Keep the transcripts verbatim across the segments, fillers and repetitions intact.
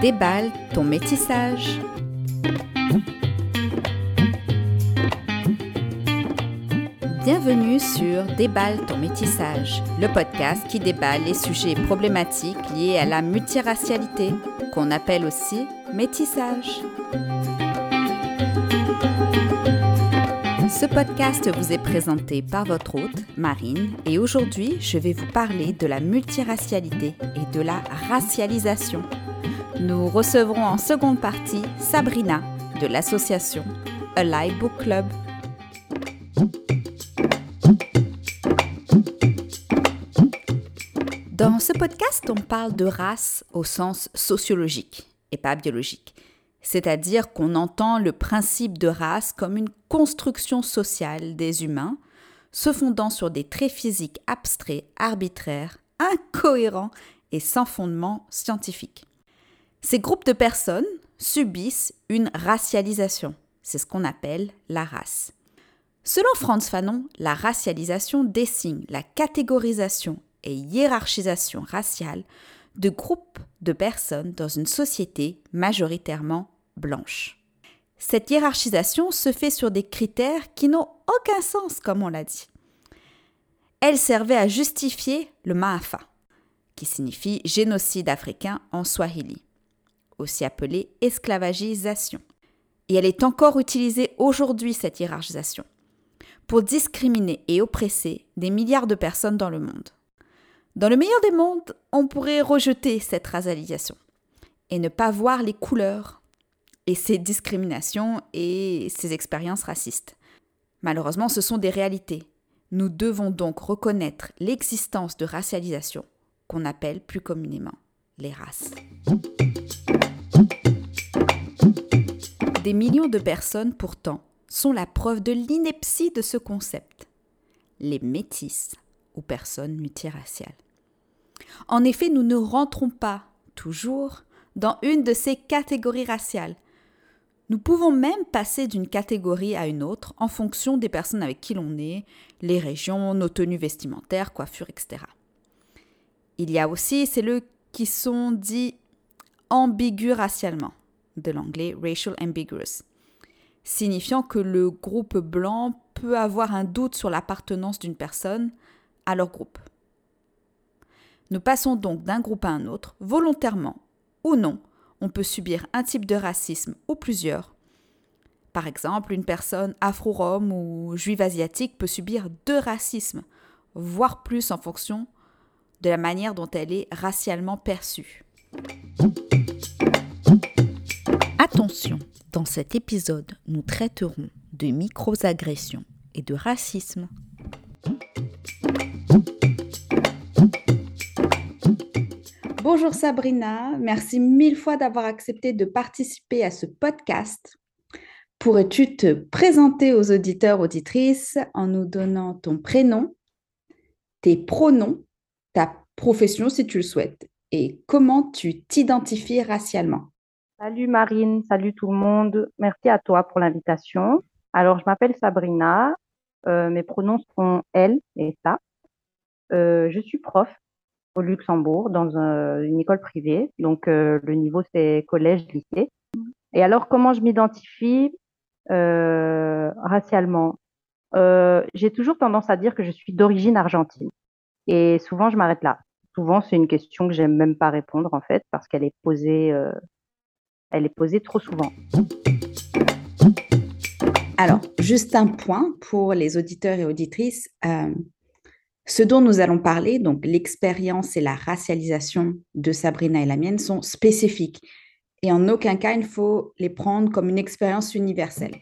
Déballe ton métissage. Bienvenue sur Déballe ton métissage, le podcast qui déballe les sujets problématiques liés à la multiracialité, qu'on appelle aussi métissage. Ce podcast vous est présenté par votre hôte, Marine, et aujourd'hui, je vais vous parler de la multiracialité et de la racialisation. Nous recevrons en seconde partie Sabrina, de l'association Ally Book Club. Dans ce podcast, on parle de race au sens sociologique et pas biologique. C'est-à-dire qu'on entend le principe de race comme une construction sociale des humains, se fondant sur des traits physiques abstraits, arbitraires, incohérents et sans fondement scientifique. Ces groupes de personnes subissent une racialisation. C'est ce qu'on appelle la race. Selon Frantz Fanon, la racialisation désigne la catégorisation et hiérarchisation raciale de groupes de personnes dans une société majoritairement blanche. Cette hiérarchisation se fait sur des critères qui n'ont aucun sens, comme on l'a dit. Elle servait à justifier le maafa, qui signifie génocide africain en swahili, aussi appelé esclavagisation. Et elle est encore utilisée aujourd'hui, cette hiérarchisation, pour discriminer et oppresser des milliards de personnes dans le monde. Dans le meilleur des mondes, on pourrait rejeter cette racialisation et ne pas voir les couleurs et ces discriminations et ces expériences racistes. Malheureusement, ce sont des réalités. Nous devons donc reconnaître l'existence de racialisations qu'on appelle plus communément les races. Des millions de personnes, pourtant, sont la preuve de l'ineptie de ce concept. Les métisses ou personnes multiraciales. En effet, nous ne rentrons pas, toujours, dans une de ces catégories raciales. Nous pouvons même passer d'une catégorie à une autre en fonction des personnes avec qui l'on est, les régions, nos tenues vestimentaires, coiffures, et cetera. Il y a aussi celles qui sont dites ambiguës racialement, de l'anglais « racial ambiguous », signifiant que le groupe blanc peut avoir un doute sur l'appartenance d'une personne à leur groupe. Nous passons donc d'un groupe à un autre, volontairement ou non. On peut subir un type de racisme ou plusieurs. Par exemple, une personne afro-rome ou juive asiatique peut subir deux racismes, voire plus en fonction de la manière dont elle est racialement perçue. Attention, dans cet épisode, nous traiterons de micro-agressions et de racisme. Bonjour Sabrina, merci mille fois d'avoir accepté de participer à ce podcast. Pourrais-tu te présenter aux auditeurs, auditrices en nous donnant ton prénom, tes pronoms, ta profession si tu le souhaites et comment tu t'identifies racialement? Salut Marine, salut tout le monde, merci à toi pour l'invitation. Alors je m'appelle Sabrina, euh, mes pronoms sont elle et ça. Euh, je suis prof au Luxembourg, dans un, une école privée. Donc, euh, le niveau, c'est collège, lycée. Et alors, comment je m'identifie euh, racialement euh, J'ai toujours tendance à dire que je suis d'origine argentine. Et souvent, je m'arrête là. Souvent, c'est une question que j'aime même pas répondre, en fait, parce qu'elle est posée, euh, elle est posée trop souvent. Alors, juste un point pour les auditeurs et auditrices. Euh... Ce dont nous allons parler, donc l'expérience et la racialisation de Sabrina et la mienne, sont spécifiques. Et en aucun cas, il faut les prendre comme une expérience universelle.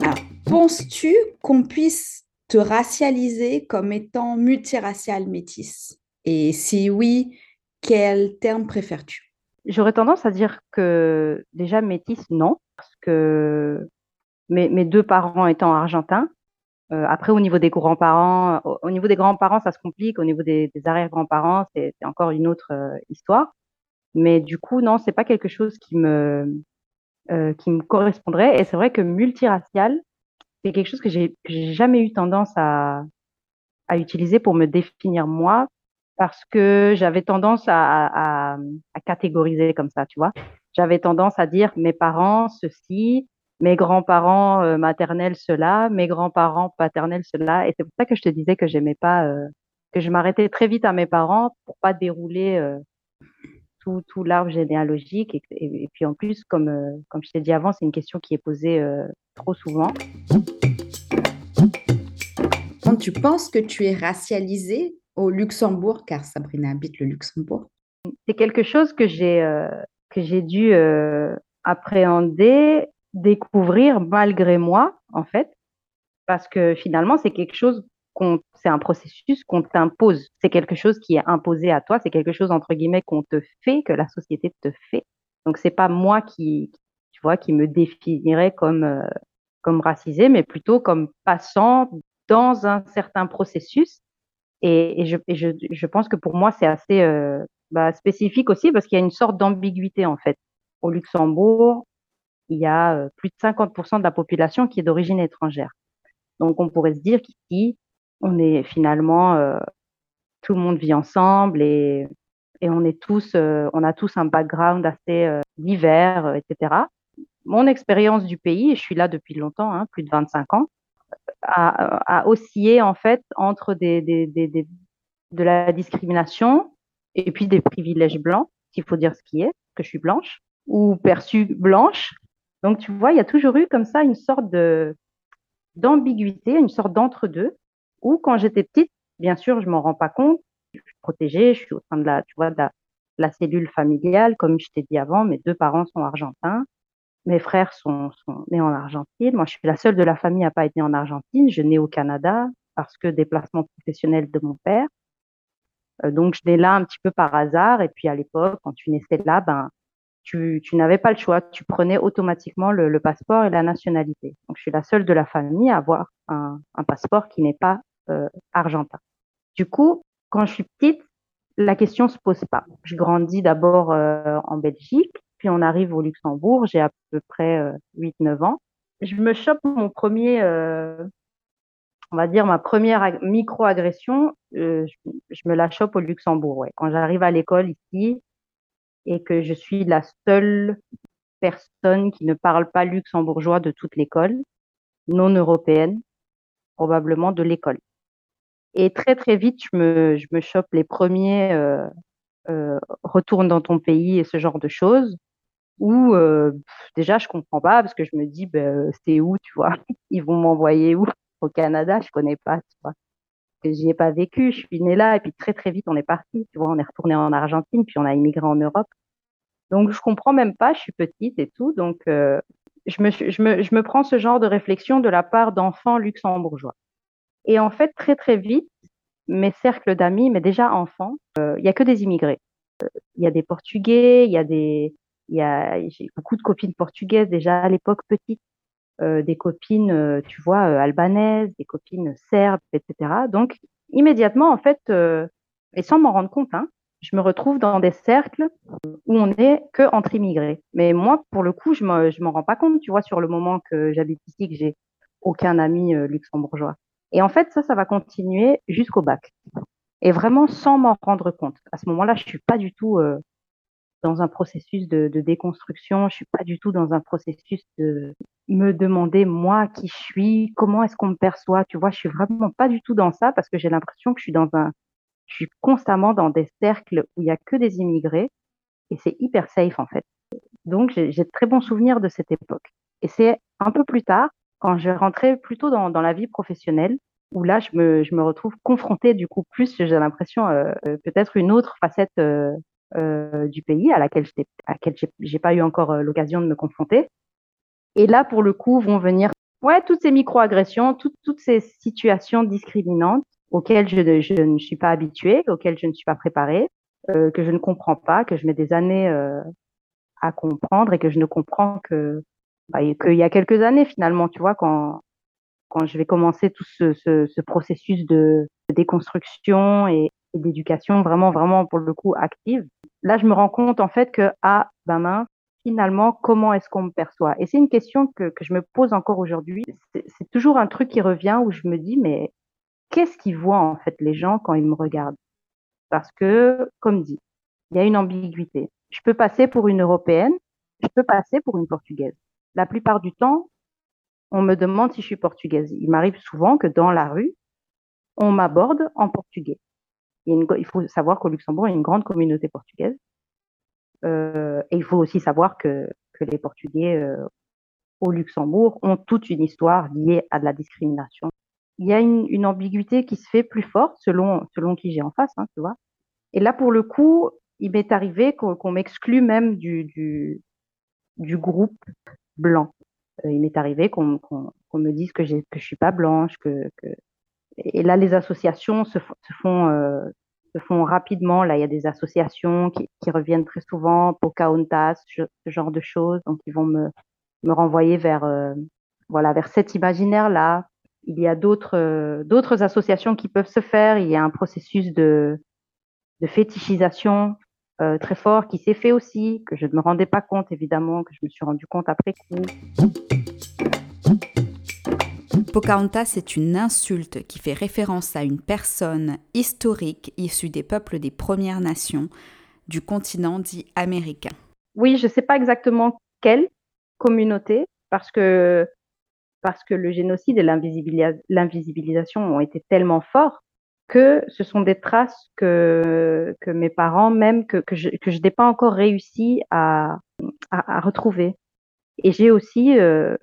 Alors, penses-tu qu'on puisse te racialiser comme étant multiracial métisse? Et si oui, quel terme préfères-tu? J'aurais tendance à dire que déjà métisse, non, parce que mes, mes deux parents étant argentins, après, au niveau des grands-parents, au niveau des grands-parents, ça se complique. Au niveau des, des arrière-grands-parents, c'est, c'est encore une autre euh, histoire. Mais du coup, non, c'est pas quelque chose qui me euh, qui me correspondrait. Et c'est vrai que multiracial, c'est quelque chose que j'ai que j'ai jamais eu tendance à à utiliser pour me définir moi, parce que j'avais tendance à, à, à catégoriser comme ça, tu vois. J'avais tendance à dire mes parents ceci, mes grands-parents euh, maternels cela, mes grands-parents paternels cela. Et c'est pour ça que je te disais que j'aimais pas, euh, que je m'arrêtais très vite à mes parents pour pas dérouler euh, tout, tout l'arbre généalogique. Et, et, et puis en plus, comme, euh, comme je t'ai dit avant, c'est une question qui est posée euh, trop souvent. Quand tu penses que tu es racialisée au Luxembourg, car Sabrina habite le Luxembourg. C'est quelque chose que j'ai, euh, que j'ai dû euh, appréhender, découvrir malgré moi, en fait, parce que finalement, c'est quelque chose qu'on, c'est un processus qu'on t'impose. C'est quelque chose qui est imposé à toi. C'est quelque chose, entre guillemets, qu'on te fait, que la société te fait. Donc, c'est pas moi qui, tu vois, qui me définirais comme, euh, comme racisée, mais plutôt comme passant dans un certain processus. Et, et, je, et je, je pense que pour moi, c'est assez euh, bah, spécifique aussi parce qu'il y a une sorte d'ambiguïté, en fait. Au Luxembourg, il y a euh, plus de cinquante pour cent de la population qui est d'origine étrangère. Donc, on pourrait se dire qu'ici, on est finalement, euh, tout le monde vit ensemble et, et on, est tous, euh, on a tous un background assez euh, divers, euh, et cetera. Mon expérience du pays, et je suis là depuis longtemps, hein, plus de vingt-cinq ans, À, à osciller en fait entre des, des, des, des, de la discrimination et puis des privilèges blancs, s'il faut dire ce qui est, que je suis blanche ou perçue blanche. Donc tu vois, il y a toujours eu comme ça une sorte de, d'ambiguïté, une sorte d'entre-deux où quand j'étais petite, bien sûr, je ne m'en rends pas compte, je suis protégée, je suis au sein de la, tu vois, de la, de la cellule familiale, comme je t'ai dit avant, mes deux parents sont argentins. Mes frères sont, sont nés en Argentine. Moi, je suis la seule de la famille à pas être née en Argentine. Je nais au Canada parce que déplacement professionnel de mon père. Euh, donc, je nais là un petit peu par hasard. Et puis, à l'époque, quand tu naissais là, ben, tu, tu n'avais pas le choix. Tu prenais automatiquement le, le passeport et la nationalité. Donc, je suis la seule de la famille à avoir un, un passeport qui n'est pas euh, argentin. Du coup, quand je suis petite, la question se pose pas. Je grandis d'abord euh, en Belgique. Puis on arrive au Luxembourg, j'ai à peu près euh, huit neuf ans. Je me chope mon premier, euh, on va dire ma première ag- micro-agression, euh, je, je me la chope au Luxembourg. Ouais. Quand j'arrive à l'école ici et que je suis la seule personne qui ne parle pas luxembourgeois de toute l'école, non européenne, probablement de l'école. Et très très vite, je me, je me chope les premiers euh, euh, retourne dans ton pays et ce genre de choses. Ou euh, déjà je comprends pas parce que je me dis ben, c'est où tu vois, ils vont m'envoyer où, au Canada, je connais pas tu vois, j'y ai pas vécu, je suis née là et puis très très vite on est parti tu vois, on est retourné en Argentine puis on a immigré en Europe, donc je comprends même pas, je suis petite et tout, donc euh, je me je me je me prends ce genre de réflexion de la part d'enfants luxembourgeois. Et en fait très très vite mes cercles d'amis, mais déjà enfants, il euh, y a que des immigrés, il euh, y a des Portugais, il y a des Il y a, j'ai beaucoup de copines portugaises déjà à l'époque petite, euh, des copines, euh, tu vois, euh, albanaises, des copines serbes, et cetera. Donc, immédiatement, en fait, euh, et sans m'en rendre compte, hein, je me retrouve dans des cercles où on n'est qu'entre immigrés. Mais moi, pour le coup, je m'en, je m'en rends pas compte, tu vois, sur le moment que j'habite ici, que j'ai aucun ami euh, luxembourgeois. Et en fait, ça, ça va continuer jusqu'au bac. Et vraiment, sans m'en rendre compte. À ce moment-là, je suis pas du tout... Euh, dans un processus de, de déconstruction, je suis pas du tout dans un processus de me demander moi qui je suis, comment est-ce qu'on me perçoit, tu vois, je suis vraiment pas du tout dans ça parce que j'ai l'impression que je suis dans un, je suis constamment dans des cercles où il y a que des immigrés et c'est hyper safe en fait. Donc j'ai, j'ai de très bons souvenirs de cette époque. Et c'est un peu plus tard, quand je rentrais plutôt dans, dans la vie professionnelle, où là je me, je me retrouve confrontée du coup plus, j'ai l'impression euh, peut-être une autre facette. Euh, Euh, du pays à laquelle je j'ai, j'ai pas eu encore euh, l'occasion de me confronter. Et là, pour le coup, vont venir ouais, toutes ces micro-agressions, tout, toutes ces situations discriminantes auxquelles je, je ne suis pas habituée, auxquelles je ne suis pas préparée, euh, que je ne comprends pas, que je mets des années euh, à comprendre et que je ne comprends que bah, qu'il y a quelques années finalement, tu vois, quand, quand je vais commencer tout ce, ce, ce processus de, de déconstruction et et d'éducation vraiment, vraiment, pour le coup, active. Là, je me rends compte, en fait, que, ah, ben, mince, finalement, comment est-ce qu'on me perçoit? Et c'est une question que, que je me pose encore aujourd'hui. C'est, c'est toujours un truc qui revient où je me dis, mais qu'est-ce qu'ils voient, en fait, les gens quand ils me regardent? Parce que, comme dit, il y a une ambiguïté. Je peux passer pour une Européenne, je peux passer pour une Portugaise. La plupart du temps, on me demande si je suis portugaise. Il m'arrive souvent que dans la rue, on m'aborde en portugais. Il, y a une, il faut savoir qu'au Luxembourg, il y a une grande communauté portugaise. Euh, et il faut aussi savoir que, que les Portugais euh, au Luxembourg ont toute une histoire liée à de la discrimination. Il y a une, une ambiguïté qui se fait plus forte selon, selon qui j'ai en face, hein, tu vois. Et là, pour le coup, il m'est arrivé qu'on, qu'on m'exclue même du, du, du groupe blanc. Euh, il m'est arrivé qu'on, qu'on, qu'on me dise que, j'ai, que je suis pas blanche. Que, que... Et là, les associations se, se font... Euh, se font rapidement. Là, il y a des associations qui, qui reviennent très souvent, Pocahontas, ce genre de choses. Donc, ils vont me, me renvoyer vers, euh, voilà, vers cet imaginaire-là. Il y a d'autres, euh, d'autres associations qui peuvent se faire. Il y a un processus de, de fétichisation euh, très fort qui s'est fait aussi, que je ne me rendais pas compte, évidemment, que je me suis rendu compte après coup. Pocahontas est une insulte qui fait référence à une personne historique issue des peuples des Premières Nations du continent dit américain. Oui, je ne sais pas exactement quelle communauté, parce que, parce que le génocide et l'invisibilis- l'invisibilisation ont été tellement forts que ce sont des traces que, que mes parents, même que, que je, que je n'ai pas encore réussi à, à, à retrouver. Et j'ai aussi... Euh,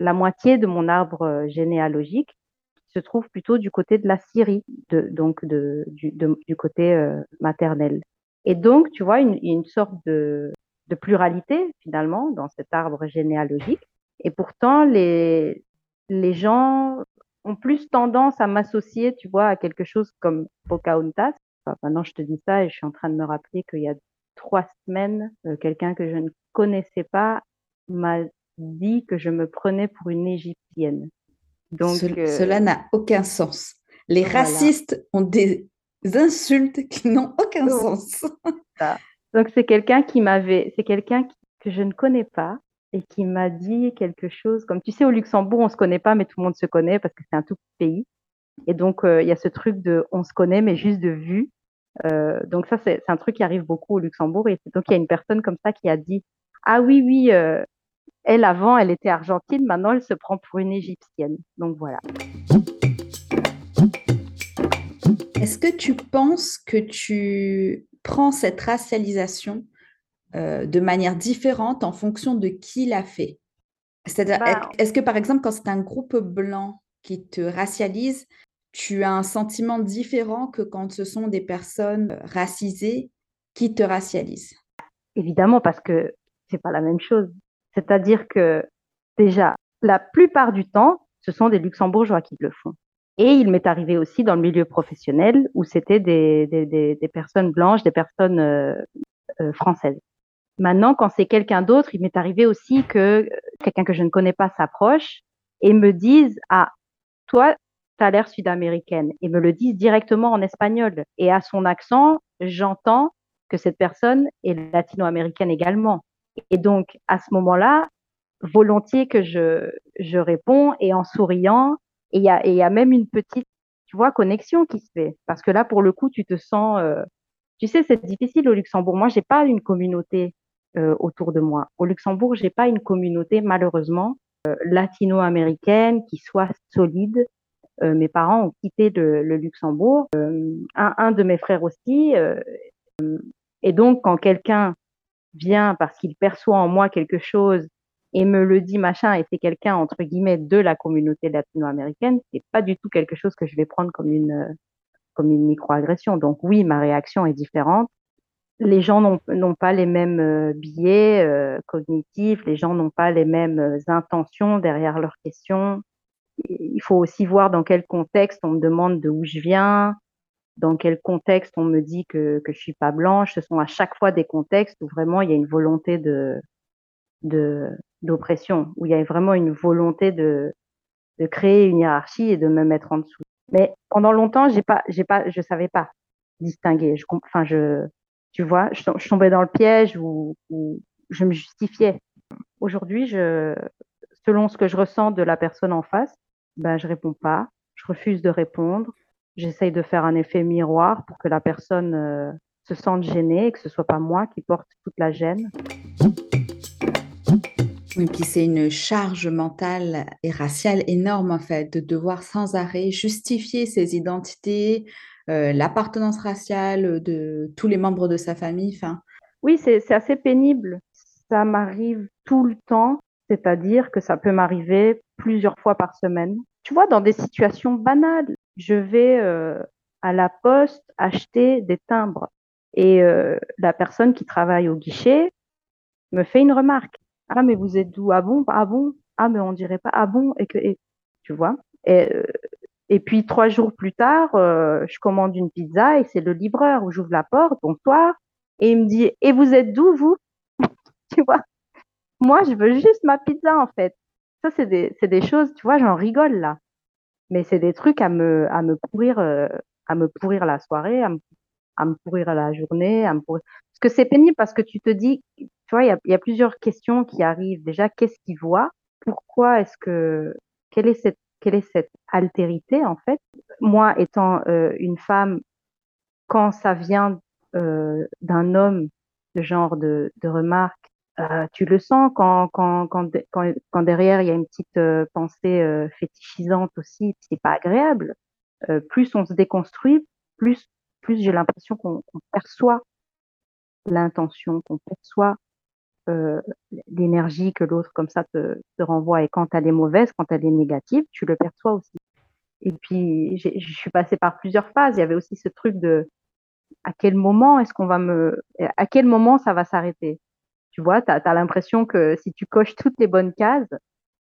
la moitié de mon arbre généalogique se trouve plutôt du côté de la Syrie, de, donc de, du, de, du côté euh, maternel. Et donc, tu vois, une, une sorte de, de pluralité, finalement, dans cet arbre généalogique. Et pourtant, les, les gens ont plus tendance à m'associer, tu vois, à quelque chose comme Pocahontas. Enfin, maintenant, je te dis ça et je suis en train de me rappeler qu'il y a trois semaines, euh, quelqu'un que je ne connaissais pas m'a dit que je me prenais pour une égyptienne. Donc, Ce, euh... Cela n'a aucun sens. Les voilà. racistes ont des insultes qui n'ont aucun oh. sens. Donc, c'est quelqu'un qui m'avait, c'est quelqu'un qui, que je ne connais pas et qui m'a dit quelque chose comme, tu sais, au Luxembourg, on ne se connaît pas, mais tout le monde se connaît parce que c'est un tout petit pays. Et donc, il euh, y a ce truc de, on se connaît, mais juste de vue. Euh, donc, ça, c'est, c'est un truc qui arrive beaucoup au Luxembourg. Et donc, il y a une personne comme ça qui a dit, ah oui, oui, euh, elle, avant, elle était argentine, maintenant, elle se prend pour une égyptienne. Donc, voilà. Est-ce que tu penses que tu prends cette racialisation euh, de manière différente en fonction de qui l'a fait ? C'est-à-dire, bah, est-ce que, par exemple, quand c'est un groupe blanc qui te racialise, tu as un sentiment différent que quand ce sont des personnes racisées qui te racialisent ? Évidemment, parce que ce n'est pas la même chose. C'est-à-dire que, déjà, la plupart du temps, ce sont des Luxembourgeois qui le font. Et il m'est arrivé aussi dans le milieu professionnel où c'était des, des, des, des personnes blanches, des personnes euh, euh, françaises. Maintenant, quand c'est quelqu'un d'autre, il m'est arrivé aussi que quelqu'un que je ne connais pas s'approche et me dise « Ah, toi, t'as l'air sud-américaine » et me le dise directement en espagnol. Et à son accent, j'entends que cette personne est latino-américaine également. Et donc, à ce moment-là, volontiers que je, je réponds et en souriant, et il y a, et y a même une petite, tu vois, connexion qui se fait. Parce que là, pour le coup, tu te sens… Euh, tu sais, c'est difficile au Luxembourg. Moi, j'ai pas une communauté euh, autour de moi. Au Luxembourg, j'ai pas une communauté, malheureusement, euh, latino-américaine qui soit solide. Euh, mes parents ont quitté le, le Luxembourg. Euh, un, un de mes frères aussi. Euh, et donc, quand quelqu'un… vient parce qu'il perçoit en moi quelque chose et me le dit machin et c'est quelqu'un entre guillemets de la communauté latino-américaine, c'est pas du tout quelque chose que je vais prendre comme une comme une microagression. Donc oui, ma réaction est différente. Les gens n'ont, n'ont pas les mêmes biais euh, cognitifs, les gens n'ont pas les mêmes intentions derrière leurs questions. Il faut aussi voir dans quel contexte on me demande de où je viens. Dans quel contexte on me dit que, que je suis pas blanche. Ce sont à chaque fois des contextes où vraiment il y a une volonté de, de, d'oppression, où il y a vraiment une volonté de, de créer une hiérarchie et de me mettre en dessous. Mais pendant longtemps, j'ai pas, j'ai pas, je savais pas distinguer. Je, enfin, je, tu vois, je, je tombais dans le piège où, où je me justifiais. Aujourd'hui, je, selon ce que je ressens de la personne en face, ben, je réponds pas, je refuse de répondre. J'essaye de faire un effet miroir pour que la personne euh, se sente gênée et que ce soit pas moi qui porte toute la gêne. Oui, puis c'est une charge mentale et raciale énorme en fait, de devoir sans arrêt justifier ses identités, euh, l'appartenance raciale de tous les membres de sa famille. Fin... Oui, c'est, c'est assez pénible. Ça m'arrive tout le temps, c'est-à-dire que ça peut m'arriver plusieurs fois par semaine. Tu vois, dans des situations banales, je vais euh, à la poste acheter des timbres et euh, la personne qui travaille au guichet me fait une remarque. « Ah, mais vous êtes d'où ? Ah bon ? Ah bon ? Ah, mais on dirait pas ah bon ?» et que et, tu vois. Et, et puis, trois jours plus tard, euh, je commande une pizza et c'est le livreur où j'ouvre la porte, bonsoir, et il me dit « Et vous êtes d'où, vous ?» Tu vois. Moi, je veux juste ma pizza, en fait. Ça, c'est des, c'est des choses, tu vois, j'en rigole, là. Mais c'est des trucs à me, à me pourrir, euh, à me pourrir la soirée, à me, à me pourrir la journée, à me pourrir... Parce que c'est pénible parce que tu te dis... Tu vois, il y a, y a plusieurs questions qui arrivent. Déjà, qu'est-ce qu'il voit ? Pourquoi est-ce que... Quelle est cette, quelle est cette altérité, en fait ? Moi, étant euh, une femme, quand ça vient euh, d'un homme, ce genre de, de remarque, euh, tu le sens quand, quand, quand, quand, quand derrière, il y a une petite euh, pensée euh, fétichisante aussi. C'est pas agréable. Euh, plus on se déconstruit, plus, plus j'ai l'impression qu'on, qu'on perçoit l'intention, qu'on perçoit Euh, l'énergie que l'autre comme ça te, te renvoie, et quand elle est mauvaise, quand elle est négative, tu le perçois aussi. Et puis je suis passée par plusieurs phases. Il y avait aussi ce truc de à quel moment est-ce qu'on va me à quel moment ça va s'arrêter, tu vois. T'as, t'as l'impression que si tu coches toutes les bonnes cases,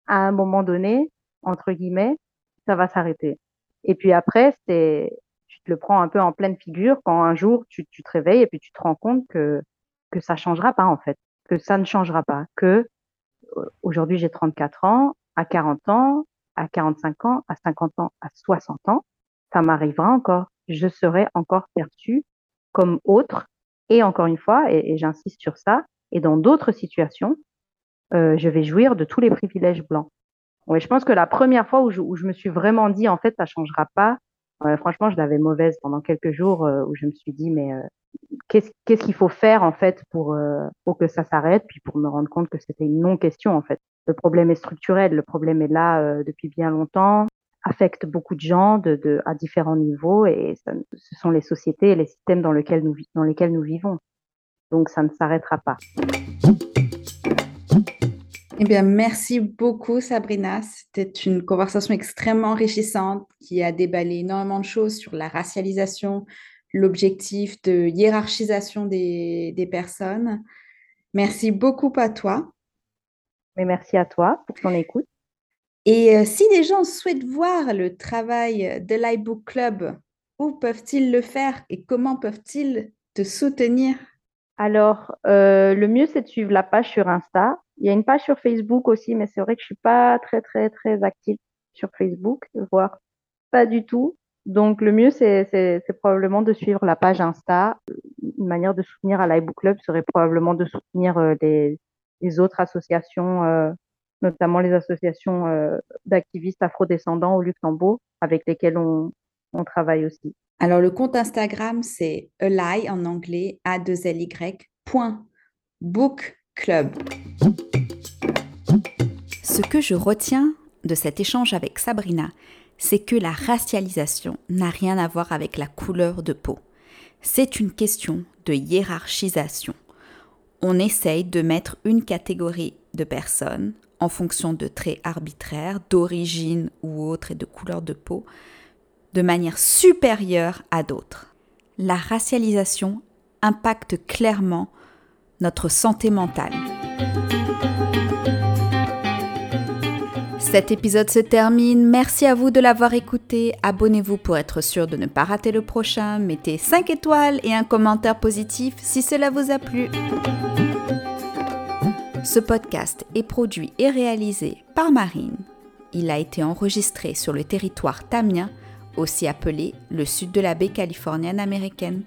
à un moment donné, entre guillemets, ça va s'arrêter. Et puis après, c'est tu te le prends un peu en pleine figure quand un jour tu, tu te réveilles et puis tu te rends compte que que ça changera pas, en fait, que ça ne changera pas, que aujourd'hui j'ai trente-quatre ans, à quarante ans, à quarante-cinq ans, à cinquante ans, à soixante ans, ça m'arrivera encore. Je serai encore perçue comme autre. Et encore une fois, et, et j'insiste sur ça, et dans d'autres situations, euh, je vais jouir de tous les privilèges blancs. Ouais, je pense que la première fois où je, où je me suis vraiment dit, en fait, ça changera pas, euh, franchement, je l'avais mauvaise pendant quelques jours euh, où je me suis dit, mais... Euh, Qu'est-ce, qu'est-ce qu'il faut faire, en fait, pour, euh, pour que ça s'arrête, puis pour me rendre compte que c'était une non-question, en fait. Le problème est structurel, le problème est là euh, depuis bien longtemps, affecte beaucoup de gens de, de, à différents niveaux, et ça, ce sont les sociétés et les systèmes dans lesquels nous, dans lesquels nous vivons. Donc, ça ne s'arrêtera pas. Eh bien, merci beaucoup, Sabrina. C'était une conversation extrêmement enrichissante qui a déballé énormément de choses sur la racialisation, l'objectif de hiérarchisation des, des personnes. Merci beaucoup à toi. Mais merci à toi pour ton écoute. Et euh, si des gens souhaitent voir le travail de l'Ally Book Club, où peuvent-ils le faire et comment peuvent-ils te soutenir ? Alors, euh, le mieux, c'est de suivre la page sur Insta. Il y a une page sur Facebook aussi, mais c'est vrai que je ne suis pas très, très, très active sur Facebook, voire pas du tout. Donc, le mieux, c'est, c'est, c'est probablement de suivre la page Insta. Une manière de soutenir à l'Ally Book Club serait probablement de soutenir euh, les, les autres associations, euh, notamment les associations euh, d'activistes afrodescendants au Luxembourg, avec lesquelles on, on travaille aussi. Alors, le compte Instagram, c'est Ally, en anglais, A deux L Y, point, Book Club. Ce que je retiens de cet échange avec Sabrina, c'est que la racialisation n'a rien à voir avec la couleur de peau. C'est une question de hiérarchisation. On essaye de mettre une catégorie de personnes, en fonction de traits arbitraires, d'origine ou autre et de couleur de peau, de manière supérieure à d'autres. La racialisation impacte clairement notre santé mentale. Cet épisode se termine, merci à vous de l'avoir écouté, abonnez-vous pour être sûr de ne pas rater le prochain, mettez cinq étoiles et un commentaire positif si cela vous a plu. Ce podcast est produit et réalisé par Marine. Il a été enregistré sur le territoire tamien, aussi appelé le sud de la baie californienne américaine.